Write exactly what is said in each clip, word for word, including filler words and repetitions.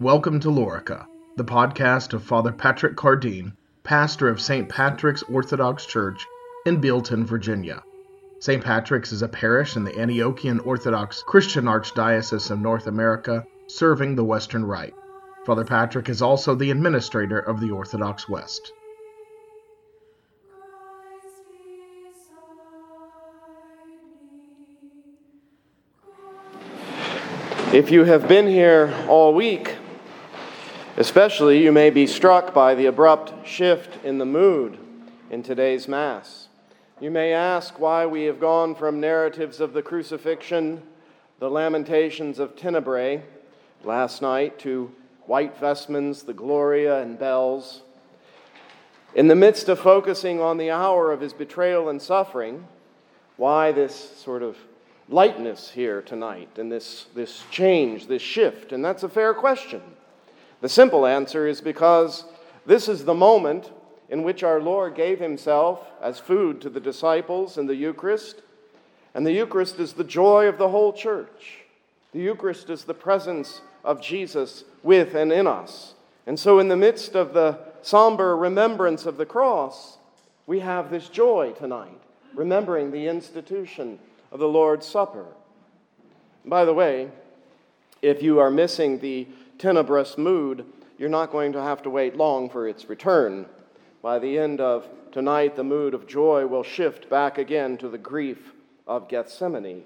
Welcome to Lorica, the podcast of Father Patrick Cardeen, pastor of Saint Patrick's Orthodox Church in Bealton, Virginia. Saint Patrick's is a parish in the Antiochian Orthodox Christian Archdiocese of North America, serving the Western Rite. Father Patrick is also the administrator of the Orthodox West. If you have been here all week, especially, you may be struck by the abrupt shift in the mood in today's Mass. You may ask why we have gone from narratives of the crucifixion, the lamentations of Tenebrae last night, to white vestments, the Gloria, and bells. In the midst of focusing on the hour of his betrayal and suffering, why this sort of lightness here tonight, and this, this change, this shift? And that's a fair question. The simple answer is because this is the moment in which our Lord gave himself as food to the disciples in the Eucharist, and the Eucharist is the joy of the whole church. The Eucharist is the presence of Jesus with and in us. And so in the midst of the somber remembrance of the cross, we have this joy tonight, remembering the institution of the Lord's Supper. By the way, if you are missing the tenebrous mood, you're not going to have to wait long for its return. By the end of tonight, the mood of joy will shift back again to the grief of Gethsemane.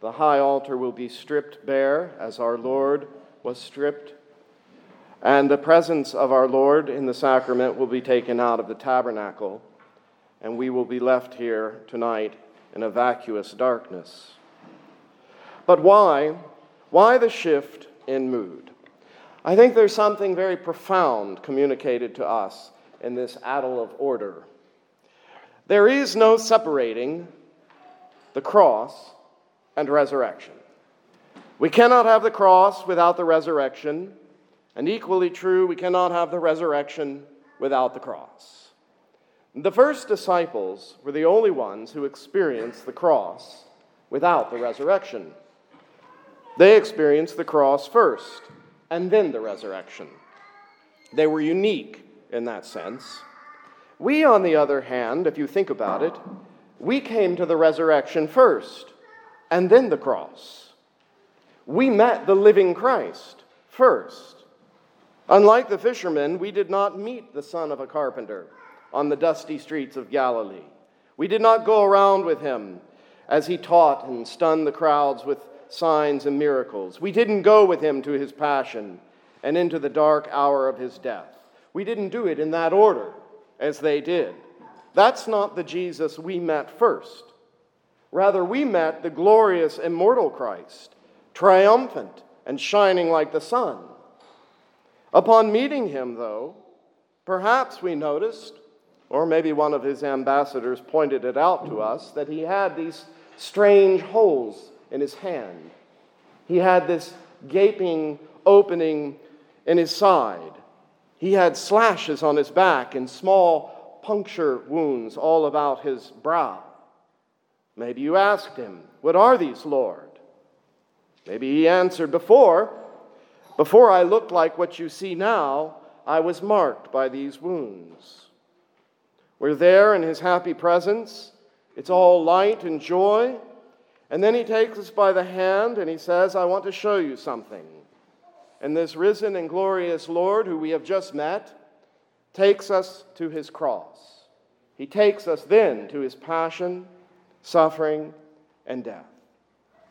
The high altar will be stripped bare as our Lord was stripped, and the presence of our Lord in the sacrament will be taken out of the tabernacle, and we will be left here tonight in a vacuous darkness. But why? Why the shift in mood? I think there's something very profound communicated to us in this addle of order. There is no separating the cross and resurrection. We cannot have the cross without the resurrection, and equally true, we cannot have the resurrection without the cross. The first disciples were the only ones who experienced the cross without the resurrection. They experienced the cross first, and then the resurrection. They were unique in that sense. We, on the other hand, if you think about it, we came to the resurrection first, and then the cross. We met the living Christ first. Unlike the fishermen, we did not meet the son of a carpenter on the dusty streets of Galilee. We did not go around with him as he taught and stunned the crowds with signs and miracles. We didn't go with him to his passion and into the dark hour of his death. We didn't do it in that order as they did. That's not the Jesus we met first. Rather, we met the glorious immortal Christ, triumphant and shining like the sun. Upon meeting him, though, perhaps we noticed, or maybe one of his ambassadors pointed it out to us, that he had these strange holes in his hand. He had this gaping opening in his side. He had slashes on his back and small puncture wounds all about his brow. Maybe you asked him, "What are these, Lord?" Maybe he answered, "Before, before I looked like what you see now, I was marked by these wounds." We're there in his happy presence. It's all light and joy. And then he takes us by the hand and he says, "I want to show you something." And this risen and glorious Lord who we have just met takes us to his cross. He takes us then to his passion, suffering, and death.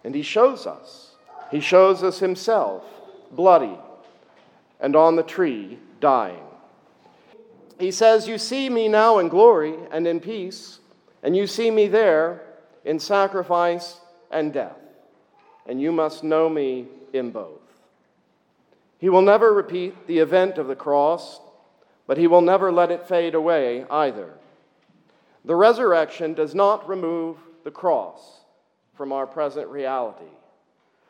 And he shows us. He shows us himself, bloody, and on the tree, dying. He says, "You see me now in glory and in peace, and you see me there in sacrifice and death, and you must know me in both." He will never repeat the event of the cross, but he will never let it fade away either. The resurrection does not remove the cross from our present reality.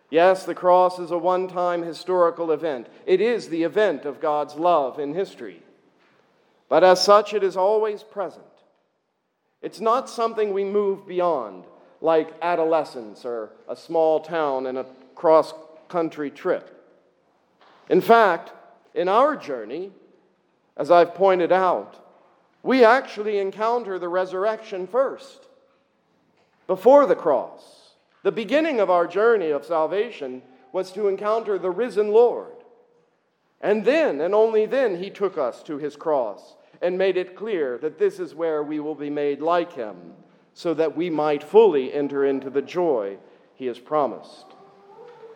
Yes, the cross is a one-time historical event. It is the event of God's love in history. But as such, it is always present. It's not something we move beyond, like adolescence or a small town and a cross-country trip. In fact, in our journey, as I've pointed out, we actually encounter the resurrection first, before the cross. The beginning of our journey of salvation was to encounter the risen Lord. And then, and only then, he took us to his cross and made it clear that this is where we will be made like him, so that we might fully enter into the joy he has promised.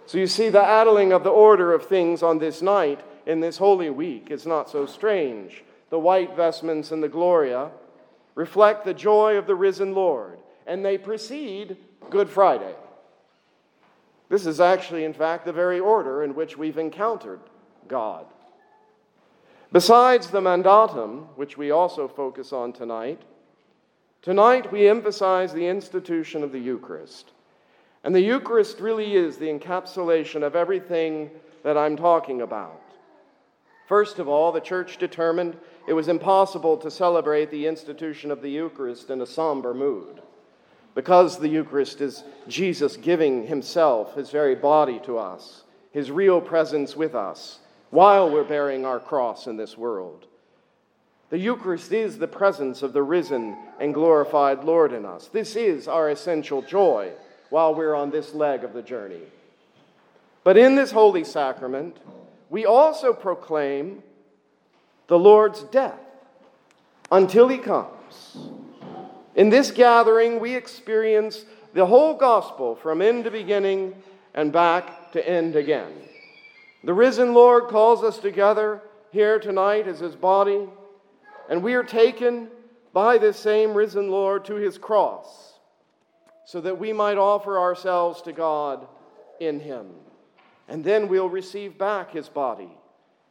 So you see, the addling of the order of things on this night in this Holy Week is not so strange. The white vestments and the Gloria reflect the joy of the risen Lord, and they precede Good Friday. This is actually, in fact, the very order in which we've encountered God. Besides the mandatum, which we also focus on tonight, tonight we emphasize the institution of the Eucharist. And the Eucharist really is the encapsulation of everything that I'm talking about. First of all, the Church determined it was impossible to celebrate the institution of the Eucharist in a somber mood, because the Eucharist is Jesus giving himself, his very body to us, his real presence with us, while we're bearing our cross in this world. The Eucharist is the presence of the risen and glorified Lord in us. This is our essential joy while we're on this leg of the journey. But in this holy sacrament, we also proclaim the Lord's death until he comes. In this gathering, we experience the whole gospel from end to beginning and back to end again. The risen Lord calls us together here tonight as his body, and we are taken by this same risen Lord to his cross, so that we might offer ourselves to God in him. And then we'll receive back his body,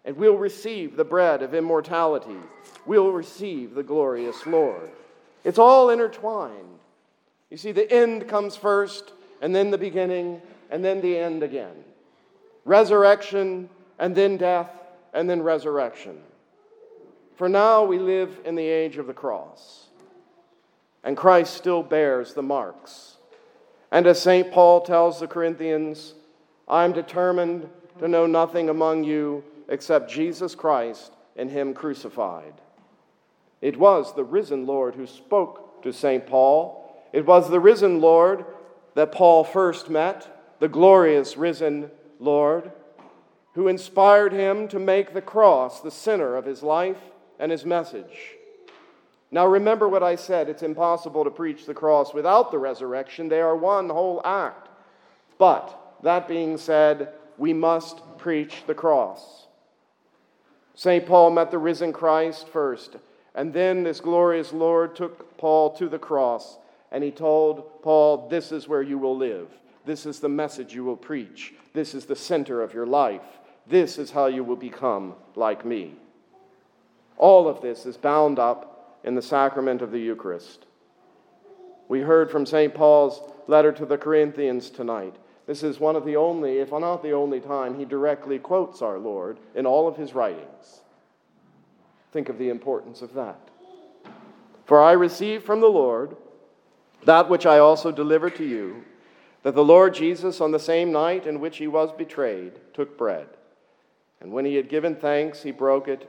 and we'll receive the bread of immortality. We'll receive the glorious Lord. It's all intertwined. You see, the end comes first, and then the beginning, and then the end again. Resurrection, and then death, and then resurrection. For now we live in the age of the cross, and Christ still bears the marks. And as Saint Paul tells the Corinthians, I am determined to know nothing among you except Jesus Christ and him crucified. It was the risen Lord who spoke to Saint Paul. It was the risen Lord that Paul first met, the glorious risen Lord, who inspired him to make the cross the center of his life and his message. Now remember what I said, it's impossible to preach the cross without the resurrection. They are one whole act. But that being said, we must preach the cross. Saint Paul met the risen Christ first, and then this glorious Lord took Paul to the cross, and he told Paul, this is where you will live. This is the message you will preach. This is the center of your life. This is how you will become like me. All of this is bound up in the sacrament of the Eucharist. We heard from Saint Paul's letter to the Corinthians tonight. This is one of the only, if not the only time, he directly quotes our Lord in all of his writings. Think of the importance of that. For I received from the Lord that which I also delivered to you, that the Lord Jesus, on the same night in which he was betrayed, took bread. And when he had given thanks, he broke it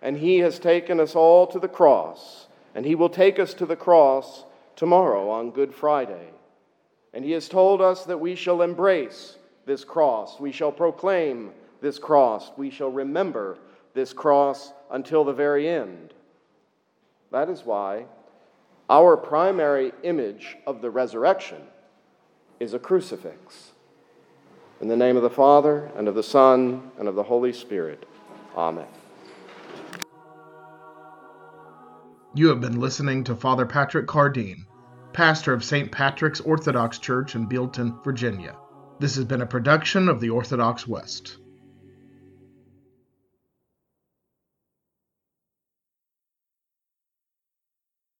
and he has taken us all to the cross, and he will take us to the cross tomorrow on Good Friday. And he has told us that we shall embrace this cross. We shall proclaim this cross. We shall remember this cross until the very end. That is why our primary image of the resurrection is a crucifix. In the name of the Father, and of the Son, and of the Holy Spirit. Amen. You have been listening to Father Patrick Cardeen, pastor of Saint Patrick's Orthodox Church in Bealton, Virginia. This has been a production of the Orthodox West.